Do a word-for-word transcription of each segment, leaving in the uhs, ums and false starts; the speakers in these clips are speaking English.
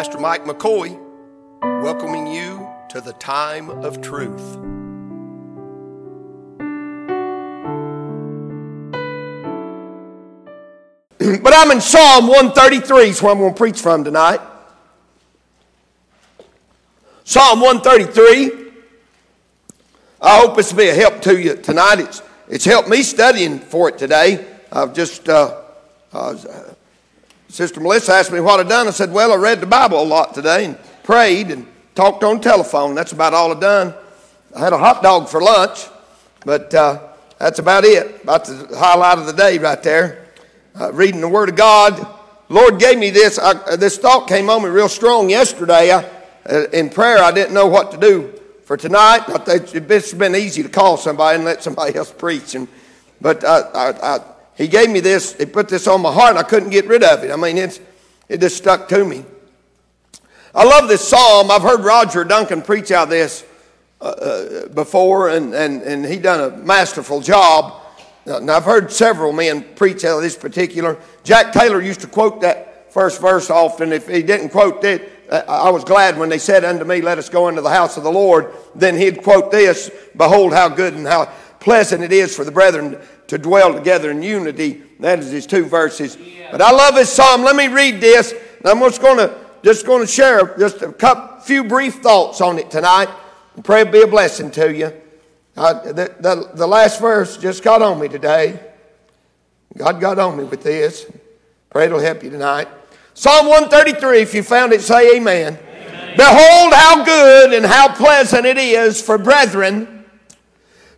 Pastor Mike McCoy, welcoming you to the Time of Truth. But I'm in Psalm one thirty-three is where I'm going to preach from tonight. Psalm one thirty-three. I hope this will be a help to you tonight. It's it's helped me studying for it today. I've just, uh, uh, Sister Melissa asked me what I'd done. I said, well, I read the Bible a lot today and prayed and talked on telephone. That's about all I've done. I had a hot dog for lunch, but uh, that's about it. About the highlight of the day right there. Uh, reading the Word of God. Lord gave me this. I, this thought came on me real strong yesterday. I, uh, in prayer, I didn't know what to do for tonight. I think it's been easy to call somebody and let somebody else preach. And, but I, I, I, he gave me this. He put this on my heart, and I couldn't get rid of it. I mean, it's, it just stuck to me. I love this psalm. I've heard Roger Duncan preach out of this uh, uh, before, and, and, and he done a masterful job. Now, I've heard several men preach out of this particular. Jack Taylor used to quote that first verse often. If he didn't quote it, I was glad when they said unto me, let us go into the house of the Lord. Then he'd quote this, behold how good and how pleasant it is for the brethren to dwell together in unity. That is his two verses. Yeah. But I love this psalm. Let me read this. And I'm just going to just going to share just a couple, few brief thoughts on it tonight. I pray it'll be a blessing to you. I, the, the, the last verse just got on me today. God got on me with this. Pray it'll help you tonight. Psalm one thirty-three, if you found it, say amen. Amen. Behold how good and how pleasant it is for brethren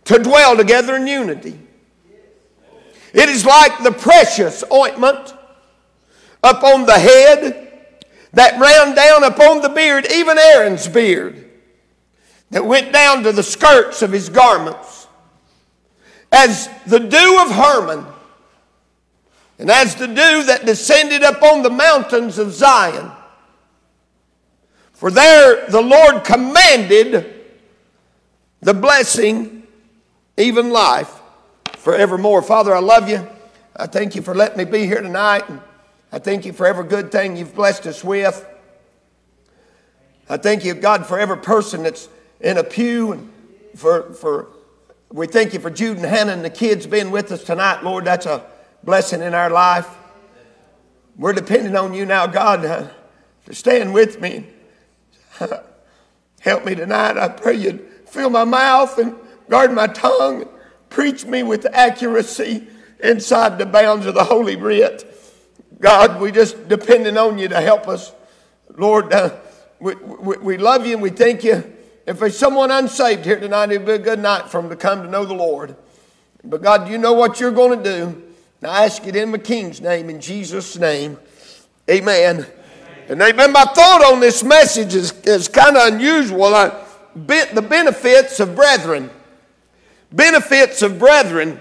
to dwell together in unity. It is like the precious ointment upon the head that ran down upon the beard, even Aaron's beard, that went down to the skirts of his garments, as the dew of Hermon, and as the dew that descended upon the mountains of Zion. For there the Lord commanded the blessing, even life, forevermore. Father, I love you. I thank you for letting me be here tonight. And I thank you for every good thing you've blessed us with. I thank you, God, for every person that's in a pew, and for for we thank you for Jude and Hannah and the kids being with us tonight, Lord. That's a blessing in our life. We're depending on you now, God, uh, to stand with me. Help me tonight. I pray you'd fill my mouth and guard my tongue. And preach me with accuracy inside the bounds of the Holy Writ. God, we just depending on you to help us. Lord, uh, we, we, we love you and we thank you. If there's someone unsaved here tonight, it'd be a good night for them to come to know the Lord. But God, you know what you're going to do. And I ask it in the King's name, in Jesus' name. Amen. Amen. And amen. My thought on this message is, is kind of unusual. I, the benefits of brethren. Benefits of brethren.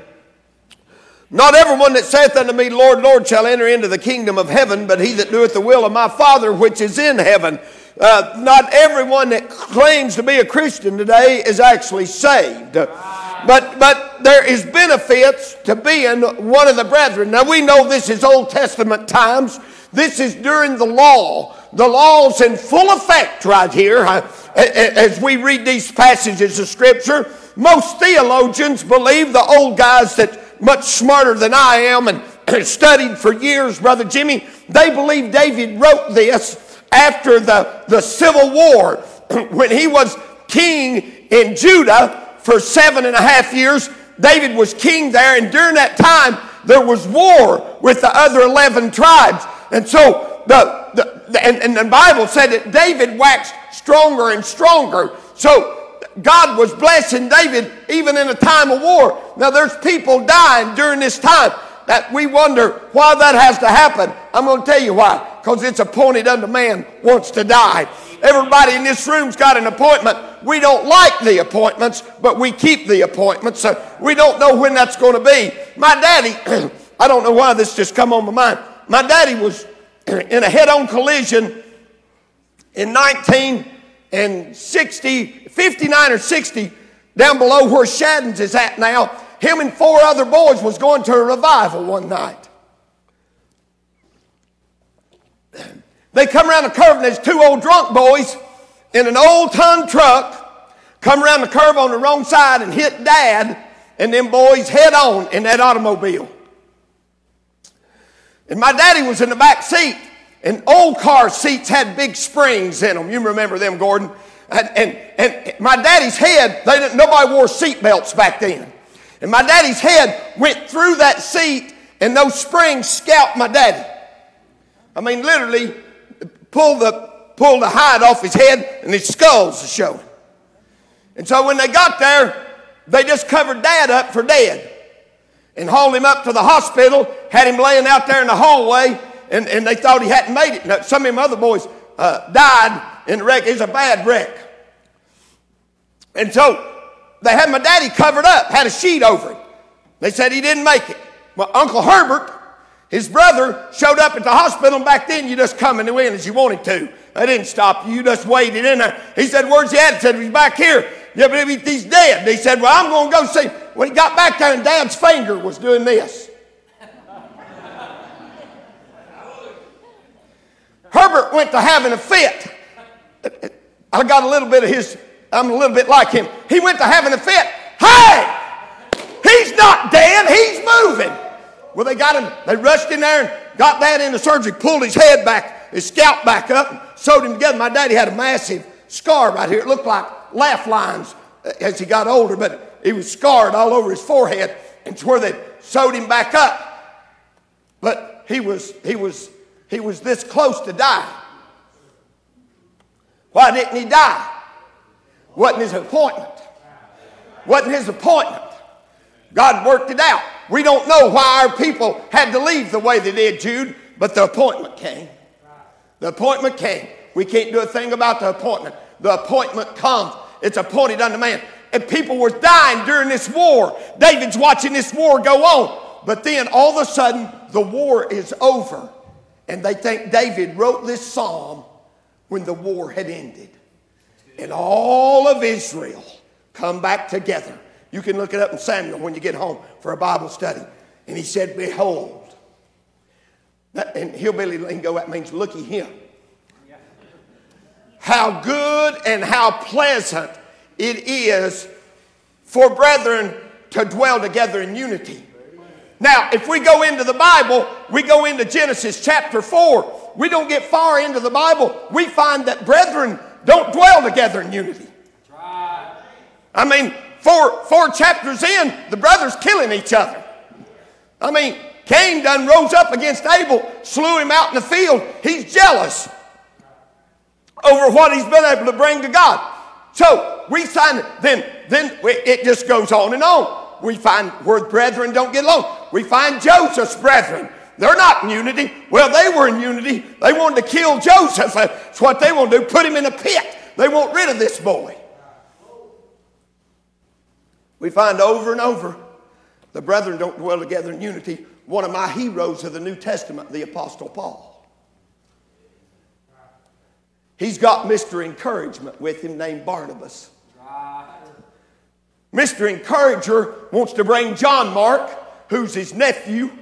Not everyone that saith unto me, Lord, Lord, shall enter into the kingdom of heaven, but he that doeth the will of my Father which is in heaven. Uh, not everyone that claims to be a Christian today is actually saved. But but there is benefits to being one of the brethren. Now we know this is Old Testament times. This is during the law. The law's in full effect right here. As we read these passages of Scripture, most theologians believe, the old guys that much smarter than I am and studied for years, Brother Jimmy, they believe David wrote this after the, the Civil War, when he was king in Judah for seven and a half years. David was king there, and during that time, there was war with the other eleven tribes. And so, the, the, the and, and the Bible said that David waxed stronger and stronger. So, God was blessing David even in a time of war. Now, there's people dying during this time that we wonder why that has to happen. I'm going to tell you why. Because it's appointed unto man wants to die. Everybody in this room's got an appointment. We don't like the appointments, but we keep the appointments. So we don't know when that's going to be. My daddy, I don't know why this just come on my mind. My daddy was in a head-on collision in nineteen sixty, fifty-nine or sixty, down below where Shadden's is at now. Him and four other boys was going to a revival one night. They come around the curve and there's two old drunk boys in an old ton truck come around the curve on the wrong side and hit Dad and them boys head on in that automobile. And my daddy was in the back seat, and old car seats had big springs in them. You remember them, Gordon. And, and, and my daddy's head, they didn't, nobody wore seat belts back then. And my daddy's head went through that seat, and those springs scalped my daddy. I mean, literally, pulled the, pulled the hide off his head, and his skulls are showing. And so when they got there, they just covered Dad up for dead and hauled him up to the hospital, had him laying out there in the hallway, and, and they thought he hadn't made it. Now, some of them other boys uh, died in the wreck. It was a bad wreck. And so they had my daddy covered up, had a sheet over him. They said he didn't make it. Well, Uncle Herbert, his brother, showed up at the hospital, and back then you just come in as you wanted to. They didn't stop you. You just waited in there. He said, where's he at? He said, he's back here. Yeah, but he's dead. They said, well, I'm going to go see. When he got back there, and Dad's finger was doing this. Herbert went to having a fit. I got a little bit of his, I'm a little bit like him. He went to having a fit. Hey, he's not dead. He's moving. Well, they got him. They rushed in there and got Dad into surgery, pulled his head back, his scalp back up, and sewed him together. My daddy had a massive scar right here. It looked like laugh lines as he got older, but he was scarred all over his forehead, and it's where they sewed him back up. But he was he was he was this close to dying. Why didn't he die? Wasn't his appointment. Wasn't his appointment. God worked it out. We don't know why our people had to leave the way they did, Jude, but the appointment came. The appointment came. We can't do a thing about the appointment. The appointment comes. It's appointed unto man. And people were dying during this war. David's watching this war go on. But then all of a sudden, the war is over. And they think David wrote this psalm when the war had ended. And all of Israel come back together. You can look it up in Samuel when you get home for a Bible study. And he said, behold. That, and hillbilly lingo, that means looky here. How good and how pleasant it is for brethren to dwell together in unity. Now, if we go into the Bible, we go into Genesis chapter four. We don't get far into the Bible. We find that brethren don't dwell together in unity. I mean, four, four chapters in, the brothers killing each other. I mean, Cain done rose up against Abel, slew him out in the field. He's jealous over what he's been able to bring to God. So we find, then, then it just goes on and on. We find where brethren don't get along. We find Joseph's brethren. They're not in unity. Well, they were in unity. They wanted to kill Joseph. That's what they want to do, put him in a pit. They want rid of this boy. We find over and over, the brethren don't dwell together in unity. One of my heroes of the New Testament, the Apostle Paul. He's got Mister Encouragement with him named Barnabas. Mister Encourager wants to bring John Mark, who's his nephew.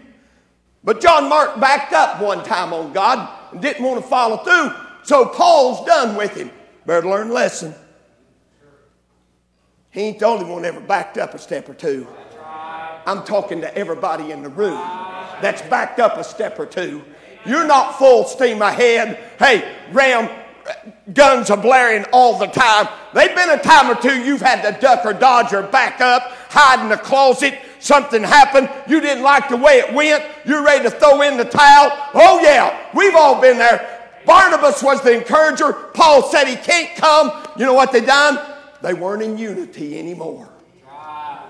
But John Mark backed up one time on God and didn't want to follow through. So Paul's done with him. Better learn a lesson. He ain't the only one ever backed up a step or two. I'm talking to everybody in the room that's backed up a step or two. You're not full steam ahead. Hey, round. Guns are blaring all the time. They've been a time or two you've had to duck or dodge or back up, hide in the closet. Something happened. You didn't like the way it went. You're ready to throw in the towel. Oh, yeah, we've all been there. Barnabas was the encourager. Paul said he can't come. You know what they done? They weren't in unity anymore. I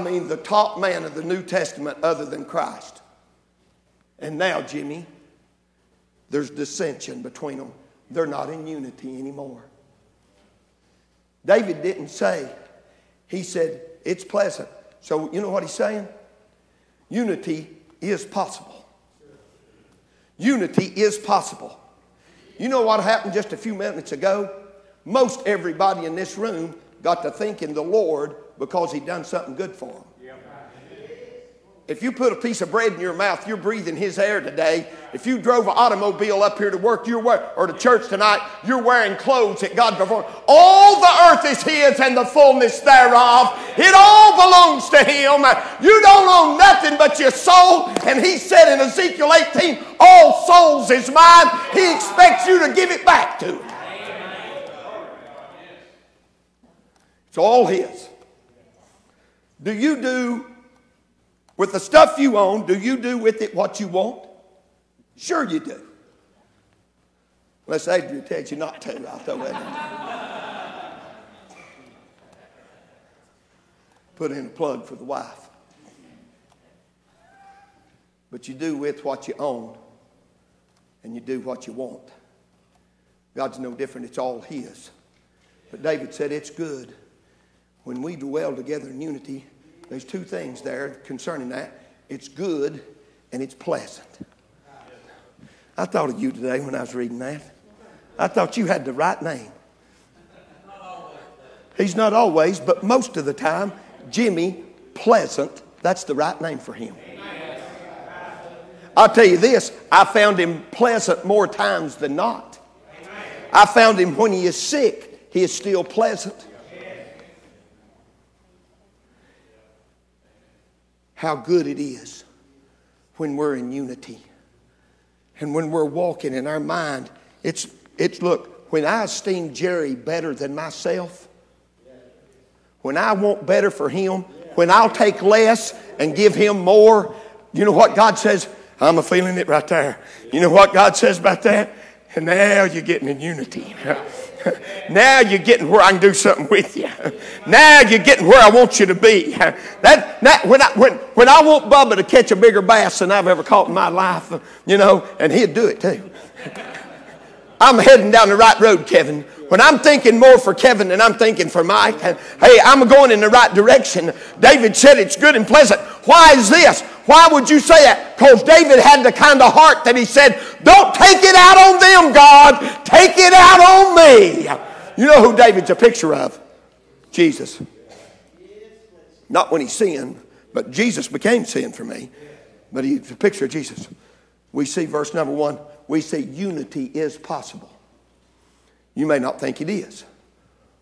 mean, the top man of the New Testament other than Christ. And now, Jimmy, there's dissension between them. They're not in unity anymore. David didn't say. He said, it's pleasant. So you know what he's saying? Unity is possible. Unity is possible. You know what happened just a few minutes ago? Most everybody in this room got to thinking the Lord because he done something good for them. If you put a piece of bread in your mouth, you're breathing his air today. If you drove an automobile up here to work you're wearing, or to church tonight, you're wearing clothes that God performed. All the earth is his and the fullness thereof. It all belongs to him. You don't own nothing but your soul. And he said in Ezekiel eighteen, all souls is mine. He expects you to give it back to him. It's all his. Do you do with the stuff you own, do you do with it what you want? Sure you do. Unless Adrian tells you not to, I'll throw that in. Put in a plug for the wife. But you do with what you own, and you do what you want. God's no different. It's all his. But David said it's good when we dwell together in unity. There's two things there concerning that. It's good and it's pleasant. I thought of you today when I was reading that. I thought you had the right name. He's not always, but most of the time, Jimmy Pleasant, that's the right name for him. I'll tell you this, I found him pleasant more times than not. I found him when he is sick, he is still pleasant. How good it is when we're in unity and when we're walking in our mind. It's, it's look, when I esteem Jerry better than myself, when I want better for him, when I'll take less and give him more, you know what God says? I'm a feeling it right there. You know what God says about that? And now you're getting in unity. Now you're getting where I can do something with you. Now you're getting where I want you to be. That, that when I when when I want Bubba to catch a bigger bass than I've ever caught in my life, you know, and he'd do it too. I'm heading down the right road, Kevin. When I'm thinking more for Kevin than I'm thinking for Mike, hey, I'm going in the right direction. David said it's good and pleasant. Why is this? Why would you say that? Because David had the kind of heart that he said, don't take it out on them, God. Take it out on me. You know who David's a picture of? Jesus. Not when he sinned, but Jesus became sin for me. But he's a picture of Jesus. We see verse number one. We see unity is possible. You may not think it is,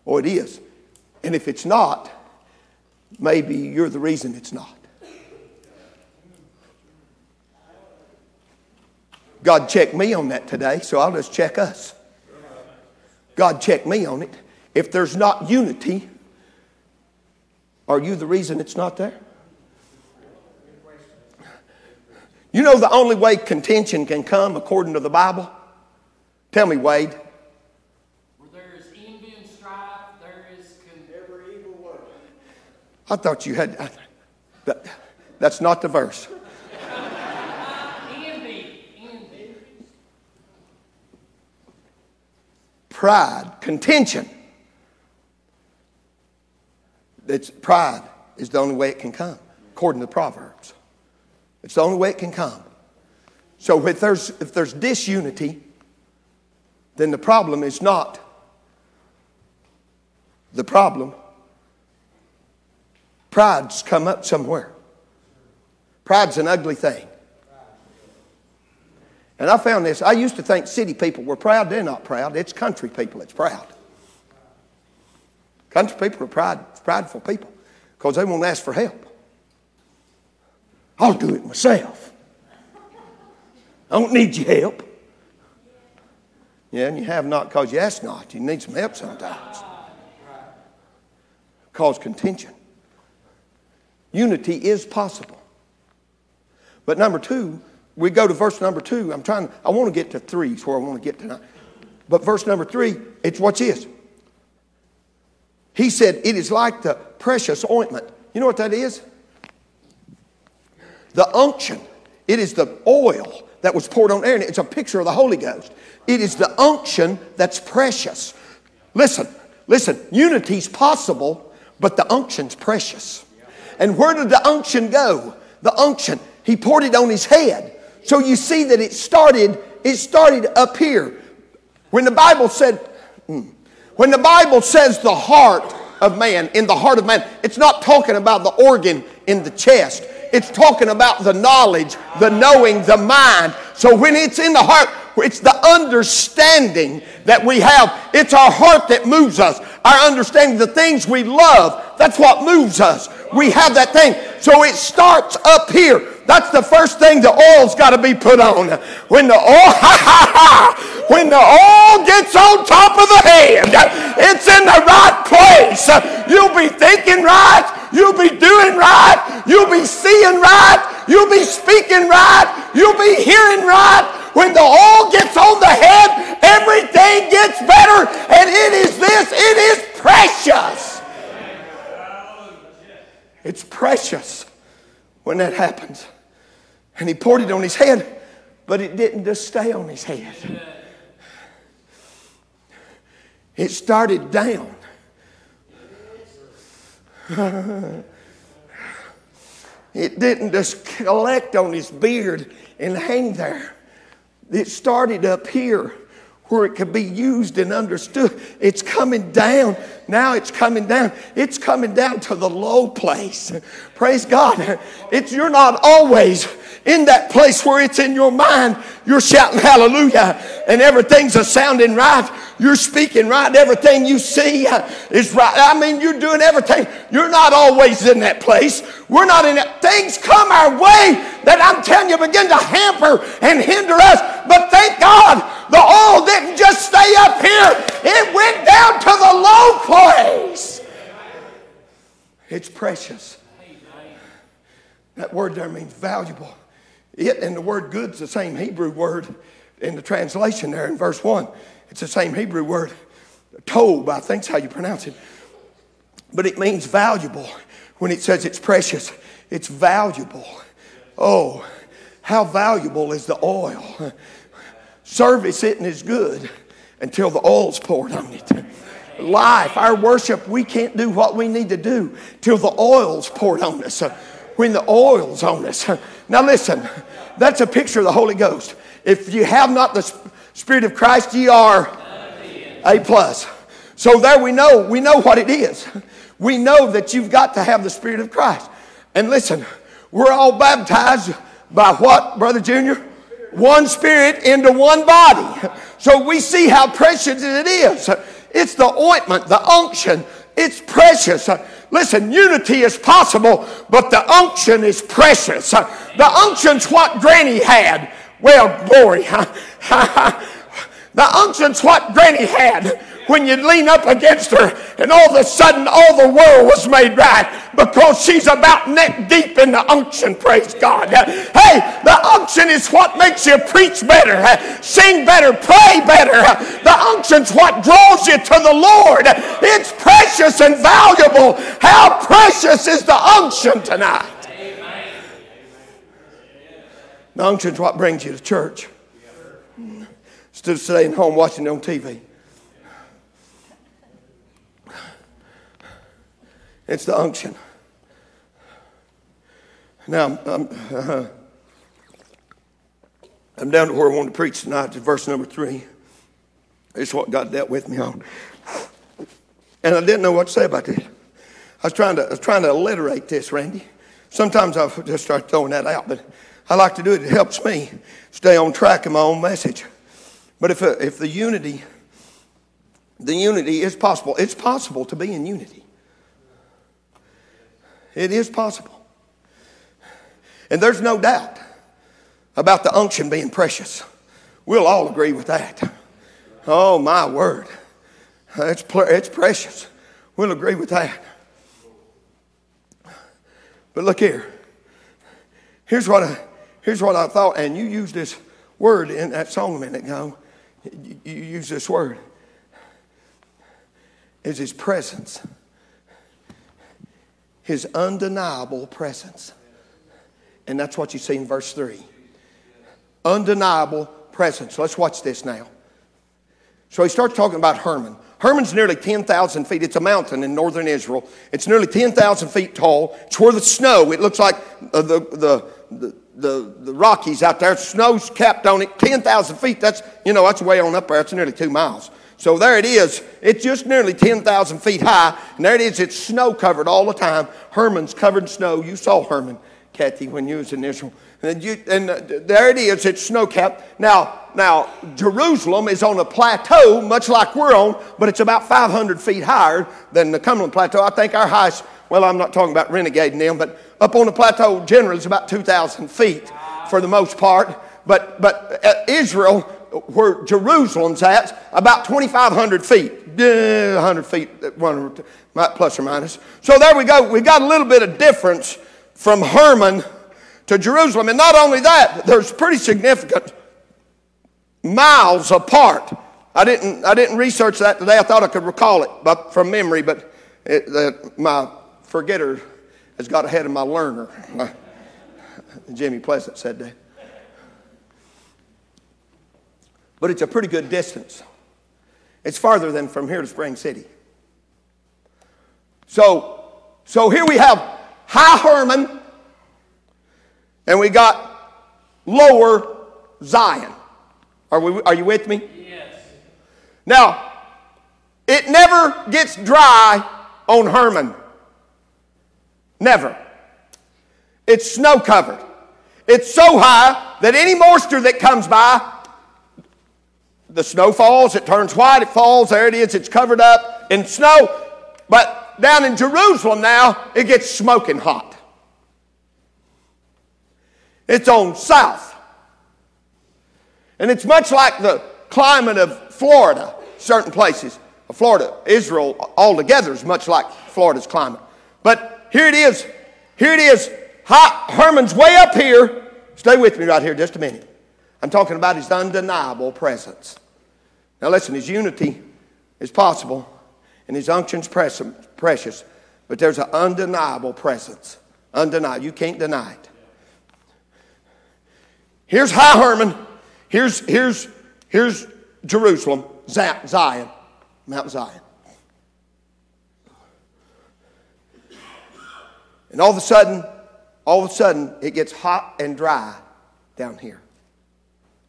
or it is. And if it's not, maybe you're the reason it's not. God checked me on that today, so I'll just check us. God checked me on it. If there's not unity, are you the reason it's not there? You know the only way contention can come according to the Bible? Tell me, Wade. Where there is envy and strife, there is every evil work. I thought you had... I, that, that's not the verse. Envy. Envy. Pride. Contention. It's, pride is the only way it can come, according to Proverbs. It's the only way it can come. So if there's, if there's disunity, then the problem is not the problem. Pride's come up somewhere. Pride's an ugly thing. And I found this. I used to think city people were proud. They're not proud. It's country people that's proud. Country people are pride, prideful people because they won't ask for help. I'll do it myself. I don't need your help. Yeah, and you have not because you ask not. You need some help sometimes. Cause contention. Unity is possible. But number two, we go to verse number two. I'm trying, I want to get to three is where I want to get tonight. But verse number three, it's what's his. He said, it is like the precious ointment. You know what that is? The unction, it is the oil that was poured on Aaron. It's a picture of the Holy Ghost. It is the unction that's precious. Listen, listen, unity's possible, but the unction's precious. And where did the unction go? The unction, he poured it on his head. So you see that it started, it started up here. When the Bible said, when the Bible says the heart of man, in the heart of man, it's not talking about the organ in the chest. it's talking about the knowledge, the knowing, the mind. So when it's in the heart, it's the understanding that we have. It's our heart that moves us. Our understanding, the things we love, that's what moves us. We have that thing. So it starts up here. That's the first thing the oil's got to be put on. When the oil, ha, ha, ha, when the oil gets on top of the head, it's in the right place. You'll be thinking right. You'll be doing right. You'll be seeing right. You'll be speaking right. You'll be hearing right. When the oil gets on the head, everything gets better, and it is this, it is precious. It's precious when that happens. And he poured it on his head, but it didn't just stay on his head. It started down. It didn't just collect on his beard and hang there. It started up here where it could be used and understood. It's coming down. Now it's coming down. It's coming down to the low place. Praise God. It's, you're not always in that place where it's in your mind. You're shouting hallelujah and everything's a sounding right. You're speaking right. Everything you see is right. I mean, you're doing everything. You're not always in that place. We're not in that. Things come our way that I'm telling you begin to hamper and hinder us. But thank God the oil didn't just stay up here. It went down to the low place. It's precious. That word there means valuable. It and the word good's the same Hebrew word in the translation there in verse one. It's the same Hebrew word. Tob, I think's how you pronounce it. But it means valuable. When it says it's precious, it's valuable. Oh, how valuable is the oil? Service isn't as good until the oil's poured on it. Life, our worship, we can't do what we need to do till the oil's poured on us. When the oil's on us. Now listen, that's a picture of the Holy Ghost. If you have not the Spirit of Christ, ye are A plus. So there we know, we know what it is. We know that you've got to have the Spirit of Christ. And listen, we're all baptized by what, Brother Junior? One Spirit into one body. So we see how precious it is. It's the ointment, the unction. It's precious. Listen, unity is possible, but the unction is precious. The unction's what Granny had. Well, glory. The unction's what Granny had. When you lean up against her and all of a sudden all the world was made right because she's about neck deep in the unction, praise God. Hey, the unction is what makes you preach better, sing better, pray better. The unction's what draws you to the Lord. It's precious and valuable. How precious is the unction tonight? Amen. The unction's what brings you to church. Instead of staying home watching it on T V. It's the unction. Now, I'm, uh, I'm down to where I want to preach tonight, to verse number three. It's what God dealt with me on. And I didn't know what to say about this. I was trying to, I was trying to alliterate this, Randy. Sometimes I just start throwing that out, but I like to do it. It helps me stay on track in my own message. But if, uh, if the unity, the unity is possible, it's possible to be in unity. It is possible. And there's no doubt about the unction being precious. We'll all agree with that. Oh, my word. It's, it's precious. We'll agree with that. But look here. Here's what I, here's what I thought. And you used this word in that song a minute ago. You, you used this word. It's His presence. His undeniable presence. And that's what you see in verse three. Undeniable presence. Let's watch this now. So he starts talking about Hermon. Hermon's nearly ten thousand feet. It's a mountain in northern Israel. It's nearly ten thousand feet tall. It's where the snow, it looks like the, the, the, the, the Rockies out there. Snow's capped on it. ten thousand feet, that's, you know, that's way on up there. That's nearly two miles. So there it is. It's just nearly ten thousand feet high. And there it is. It's snow covered all the time. Hermon's covered in snow. You saw Hermon. Kathy, when you was in Israel. And, you, and there it is. It's snow-capped. Now, now, Jerusalem is on a plateau, much like we're on, but it's about five hundred feet higher than the Cumberland Plateau. I think our highest, well, I'm not talking about renegading them, but up on the plateau generally is about two thousand feet for the most part. But but Israel, where Jerusalem's at, about twenty-five hundred feet. one hundred feet, plus or minus. So there we go. We got a little bit of difference from Hermon to Jerusalem. And not only that, there's pretty significant miles apart. I didn't I didn't research that today. I thought I could recall it but from memory, but it, the, my forgetter has got ahead of my learner. My, Jimmy Pleasant said that. But it's a pretty good distance. It's farther than from here to Spring City. So, so here we have High Hermon, and we got Lower Zion. Are we? Are you with me? Yes. Now, it never gets dry on Hermon. Never. It's snow covered. It's so high that any moisture that comes by, the snow falls, it turns white, it falls, there it is, it's covered up in snow. But down in Jerusalem now, it gets smoking hot. It's on south. And it's much like the climate of Florida, certain places. Florida, Israel altogether is much like Florida's climate. But here it is, here it is, hot. Hermon's way up here. Stay with me right here just a minute. I'm talking about his undeniable presence. Now listen, his unity is possible and his unction's precious, but there's an undeniable presence. Undeniable. You can't deny it. Here's High Hermon. Here's, here's, here's Jerusalem, Zion, Mount Zion. And all of a sudden, all of a sudden, it gets hot and dry down here.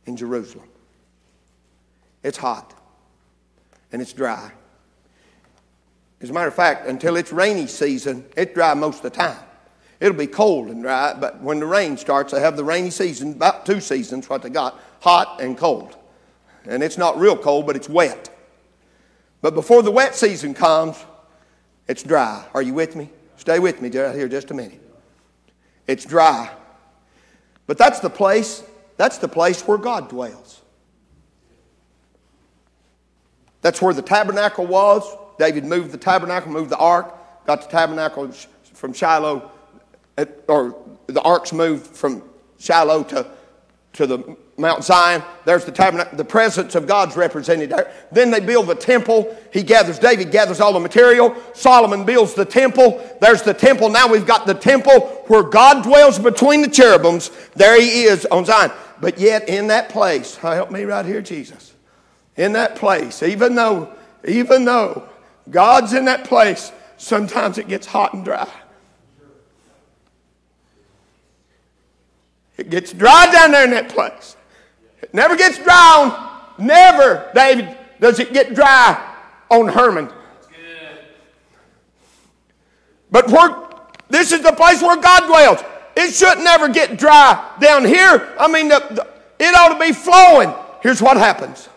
In Jerusalem. It's hot. And it's dry. As a matter of fact, until it's rainy season, it's dry most of the time. It'll be cold and dry, but when the rain starts, they have the rainy season, about two seasons, what they got, hot and cold. And it's not real cold, but it's wet. But before the wet season comes, it's dry. Are you with me? Stay with me here just a minute. It's dry. But that's the place... That's the place where God dwells. That's where the tabernacle was. David moved the tabernacle, moved the ark, got the tabernacle from Shiloh, or the ark's moved from Shiloh to, to the Mount Zion. There's the tabernacle. The presence of God's represented there. Then they build the temple. He gathers, David gathers all the material. Solomon builds the temple. There's the temple. Now we've got the temple where God dwells between the cherubims. There he is on Zion. But yet in that place, help me right here, Jesus. In that place, even though, even though God's in that place, sometimes it gets hot and dry. It gets dry down there in that place. It never gets dry on, never, David, does it get dry on Hermon. But we're, this is the place where God dwells. It should never get dry down here. I mean, the, the, it ought to be flowing. Here's what happens.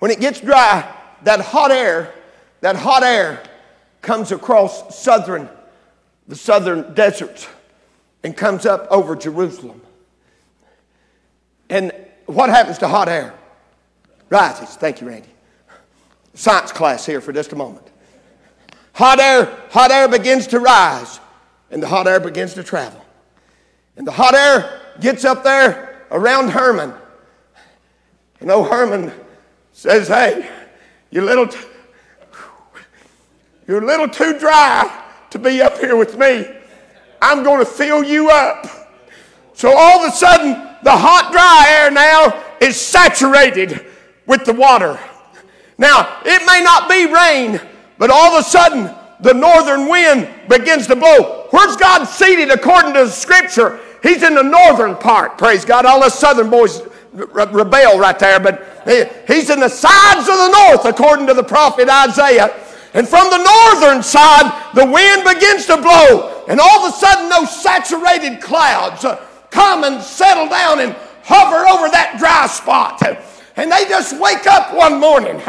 When it gets dry, that hot air, that hot air comes across southern, the southern deserts and comes up over Jerusalem. And what happens to hot air? Rises. Thank you, Randy. Science class here for just a moment. Hot air, hot air begins to rise. And the hot air begins to travel. And the hot air gets up there around Hermon. And old Hermon says, hey, you're a little, t- you're a little too dry to be up here with me. I'm going to fill you up. So all of a sudden, the hot, dry air now is saturated with the water. Now, it may not be rain, but all of a sudden, the northern wind begins to blow. Where's God seated according to the Scripture? He's in the northern part. Praise God. All us southern boys re- rebel right there, but he's in the sides of the north according to the prophet Isaiah. And from the northern side, the wind begins to blow. And all of a sudden those saturated clouds come and settle down and hover over that dry spot. And they just wake up one morning,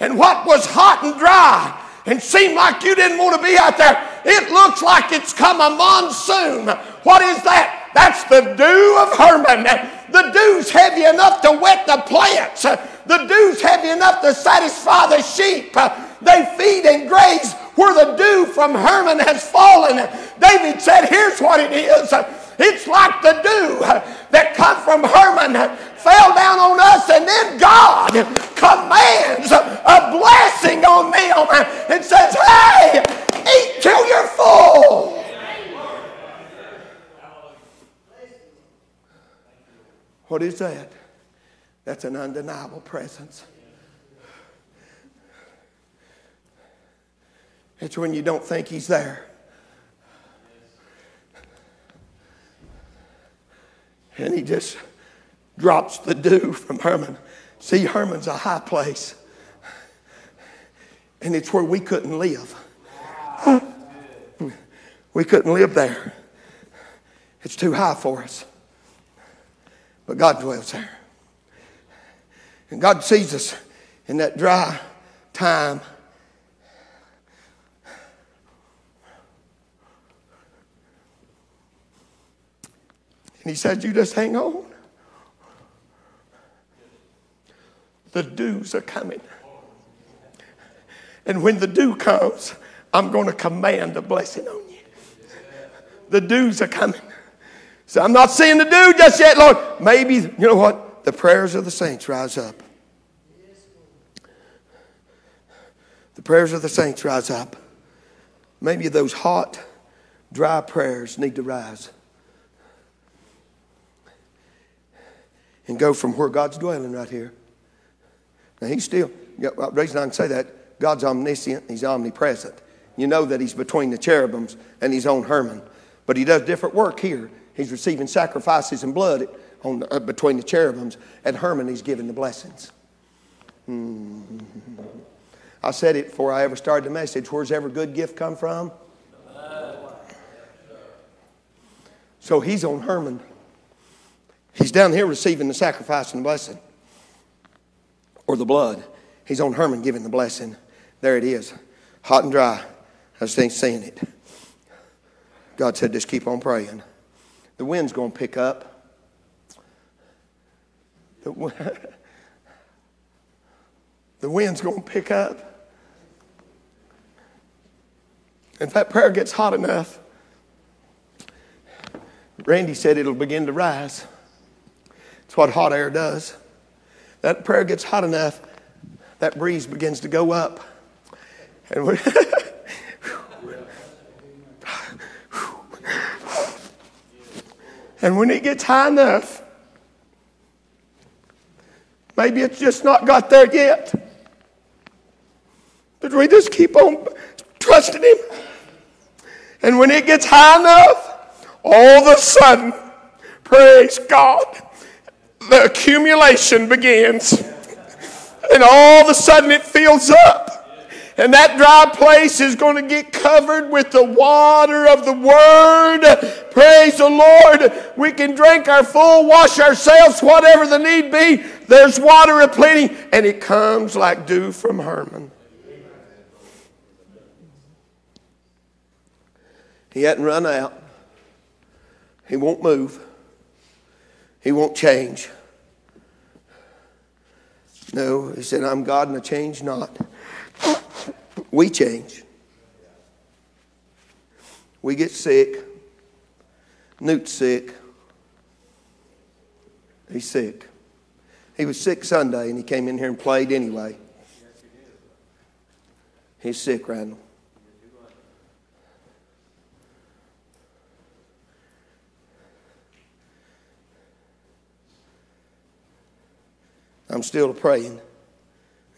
and what was hot and dry and seemed like you didn't want to be out there, it looks like it's come a monsoon. What is that? That's the dew of Hermon. The dew's heavy enough to wet the plants. The dew's heavy enough to satisfy the sheep. They feed and graze where the dew from Hermon has fallen. David said, here's what it is. It's like the dew that come from Hermon fell down on us, and then God commands a blessing on them and says, hey, eat till you're full. What is that? That's an undeniable presence. It's when you don't think he's there. And he just drops the dew from Hermon. See, Hermon's a high place. And it's where we couldn't live. We couldn't live there. It's too high for us. But God dwells there. And God sees us in that dry time. And he said, you just hang on. The dews are coming. And when the dew comes, I'm going to command a blessing on you. The dews are coming. So I'm not seeing the dew just yet, Lord. Maybe, you know what? The prayers of the saints rise up. The prayers of the saints rise up. Maybe those hot, dry prayers need to rise and go from where God's dwelling right here. Now, he's still, the reason I can say that, God's omniscient, he's omnipresent. You know that he's between the cherubims and he's on Hermon. But he does different work here. He's receiving sacrifices and blood on, uh, between the cherubims. At Hermon, he's giving the blessings. Mm-hmm. I said it before I ever started the message. Where's every good gift come from? So he's on Hermon. He's down here receiving the sacrifice and the blessing. Or the blood. He's on Hermon giving the blessing. There it is. Hot and dry. I just ain't seeing it. God said, just keep on praying. The wind's going to pick up. The, w- the wind's going to pick up. If that prayer gets hot enough, Randy said it'll begin to rise. It's what hot air does. That prayer gets hot enough, that breeze begins to go up. And we and when it gets high enough, maybe it's just not got there yet. But we just keep on trusting him. And when it gets high enough, all of a sudden, praise God, the accumulation begins, and all of a sudden it fills up, and that dry place is going to get covered with the water of the Word. Praise the Lord. We can drink our full, wash ourselves, whatever the need be. There's water aplenty, and it comes like dew from Hermon. He hadn't run out. He won't move. He won't change. No, he said, I'm God and I change not. We change. We get sick. Newt's sick. He's sick. He was sick Sunday and he came in here and played anyway. He's sick, Randall. I'm still praying.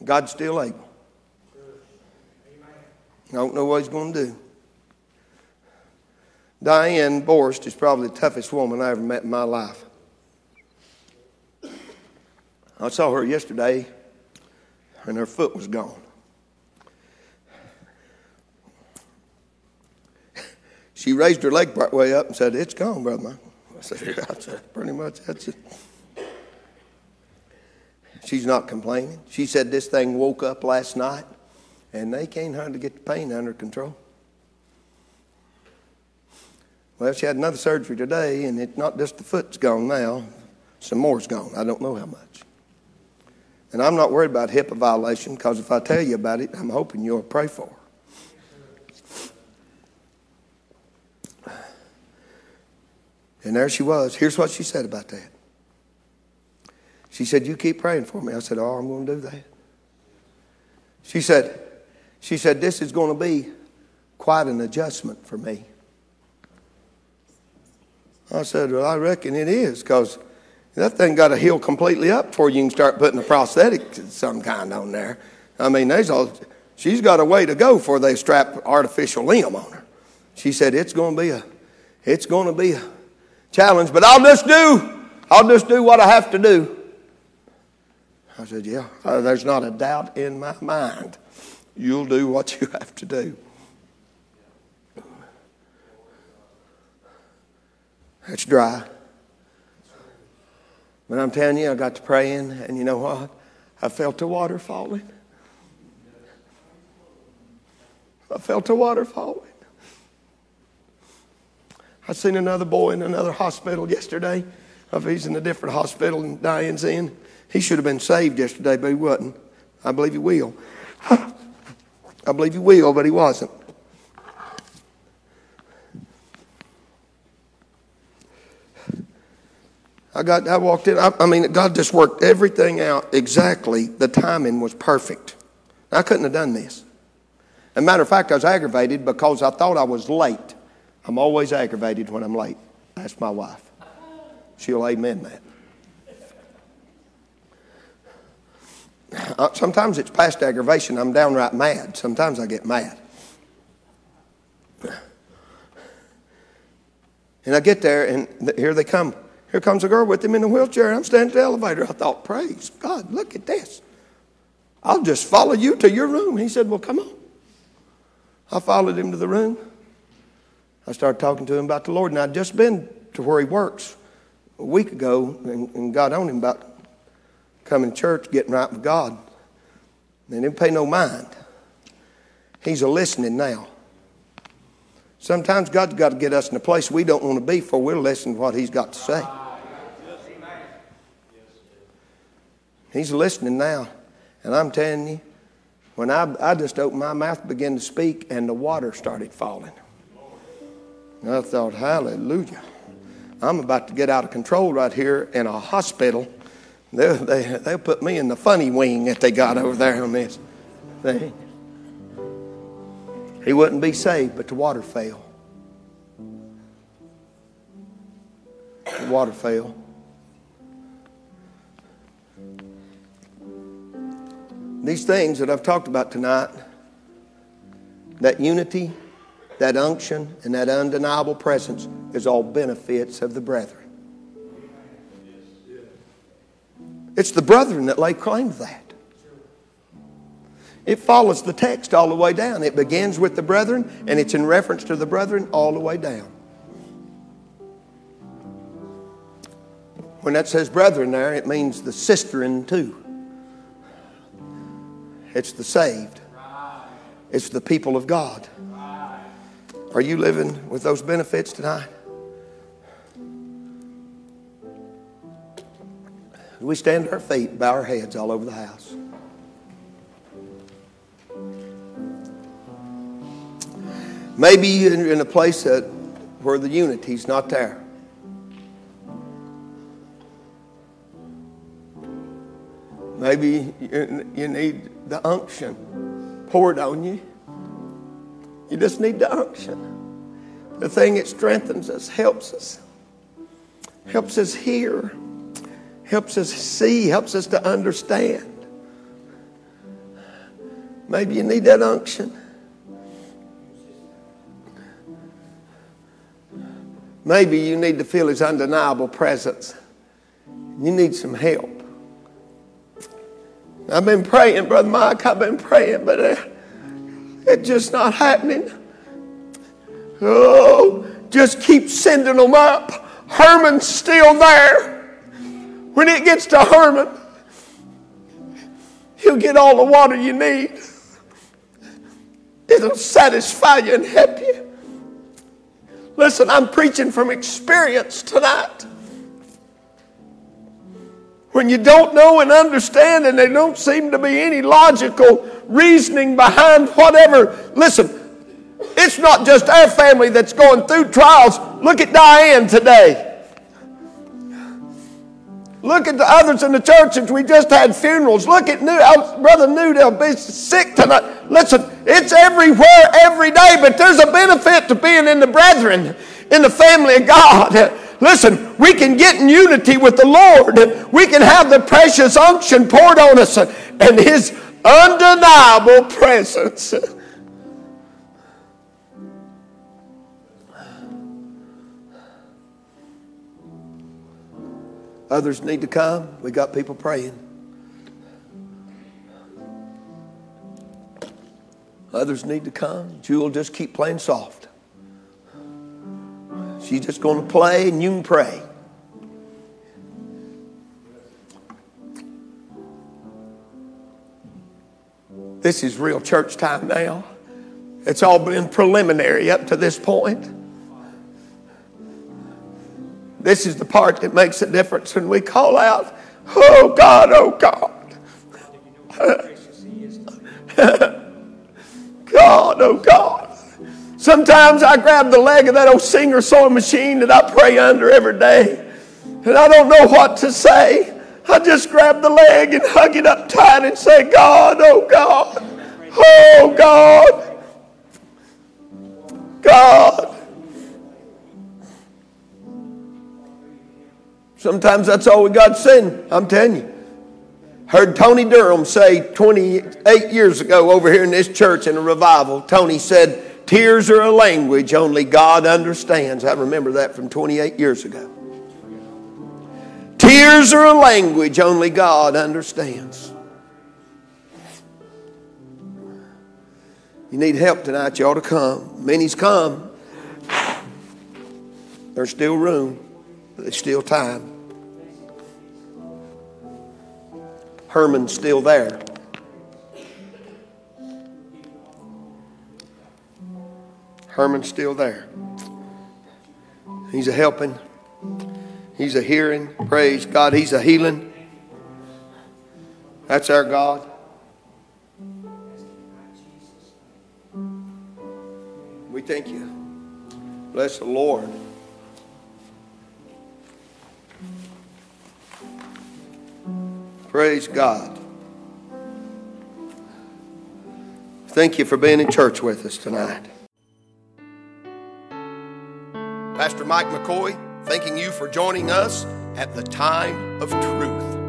God's still able. I don't know what he's going to do. Diane Borst is probably the toughest woman I ever met in my life. I saw her yesterday and her foot was gone. She raised her leg part way up and said, "It's gone, Brother Mike." I said, yeah, that's pretty much that's it. She's not complaining. She said this thing woke up last night, and they can't hardly get the pain under control. Well, she had another surgery today, and it's not just the foot's gone now. Some more's gone. I don't know how much. And I'm not worried about HIPAA violation, because if I tell you about it, I'm hoping you'll pray for her. And there she was. Here's what she said about that. She said, "You keep praying for me." I said, "Oh, I'm going to do that." She said, "She said this is going to be quite an adjustment for me." I said, "Well, I reckon it is, because that thing got to heal completely up before you can start putting a prosthetic of some kind on there. I mean, there's all, she's got a way to go before they strap artificial limb on her." She said, "It's going to be a, it's going to be a challenge, but I'll just do, I'll just do what I have to do." I said, "Yeah, there's not a doubt in my mind. You'll do what you have to do." It's dry. But I'm telling you, I got to praying, and you know what? I felt the water falling. I felt the water falling. I seen another boy in another hospital yesterday. If he's in a different hospital than Diane's in. He should have been saved yesterday, but he wasn't. I believe he will. I believe he will, but he wasn't. I got. I walked in. I, I mean, God just worked everything out exactly. The timing was perfect. I couldn't have done this. As a matter of fact, I was aggravated because I thought I was late. I'm always aggravated when I'm late. That's my wife. She'll amen that. Sometimes it's past aggravation. I'm downright mad. Sometimes I get mad. And I get there, and here they come. Here comes a girl with him in a wheelchair. I'm standing at the elevator. I thought, praise God, look at this. I'll just follow you to your room. He said, well, come on. I followed him to the room. I started talking to him about the Lord, and I'd just been to where he works a week ago and, and got on him about coming to church, getting right with God. They didn't pay no mind. He's a listening now. Sometimes God's got to get us in a place we don't want to be before we'll listen to what he's got to say. He's listening now. And I'm telling you, when I, I just opened my mouth, began to speak, and the water started falling. And I thought, hallelujah. I'm about to get out of control right here in a hospital. They'll, they, they'll put me in the funny wing that they got over there on this thing. He wouldn't be saved, but the water fell. The water fell. These things that I've talked about tonight, that unity, that unction, and that undeniable presence is all benefits of the brethren. It's the brethren that lay claim to that. It follows the text all the way down. It begins with the brethren, and it's in reference to the brethren all the way down. When that says brethren there, it means the sistren too. It's the saved. It's the people of God. Are you living with those benefits tonight? We stand to our feet, bow our heads all over the house. Maybe you're in a place that, where the unity's not there. Maybe you, you need the unction poured on you. You just need the unction. The thing that strengthens us, helps us, helps us hear. Helps us see, helps us to understand. Maybe you need that unction. Maybe you need to feel his undeniable presence. You need some help. I've been praying, Brother Mike, I've been praying, but uh, it's just not happening. Oh, just keep sending them up. Hermon's still there. When it gets to Hermon, he'll get all the water you need. It'll satisfy you and help you. Listen, I'm preaching from experience tonight. When you don't know and understand, and there don't seem to be any logical reasoning behind whatever. Listen, it's not just our family that's going through trials. Look at Diane today. Look at the others in the church since we just had funerals. Look at New, Brother Newdale be sick tonight. Listen, it's everywhere, every day, but there's a benefit to being in the brethren, in the family of God. Listen, we can get in unity with the Lord. We can have the precious unction poured on us and His undeniable presence. Others need to come. We got people praying. Others need to come. Jewel, just keep playing soft. She's just going to play and you can pray. This is real church time now. It's all been preliminary up to this point. This is the part that makes a difference when we call out, "Oh God, oh God. God, oh God." Sometimes I grab the leg of that old singer sewing machine that I pray under every day. And I don't know what to say. I just grab the leg and hug it up tight and say, "God, oh God. Oh God. God." Sometimes that's all we got sin. I'm telling you. Heard Tony Durham say twenty-eight years ago over here in this church in a revival. Tony said, "Tears are a language only God understands." I remember that from twenty-eight years ago. Tears are a language only God understands. You need help tonight, you ought to come. Many's come. There's still room. There's still time. Hermon's still there. Hermon's still there. He's a helping. He's a hearing. Praise God. He's a healing. That's our God. We thank you. Bless the Lord. Praise God. Thank you for being in church with us tonight. Pastor Mike McCoy, thanking you for joining us at the Time of Truth.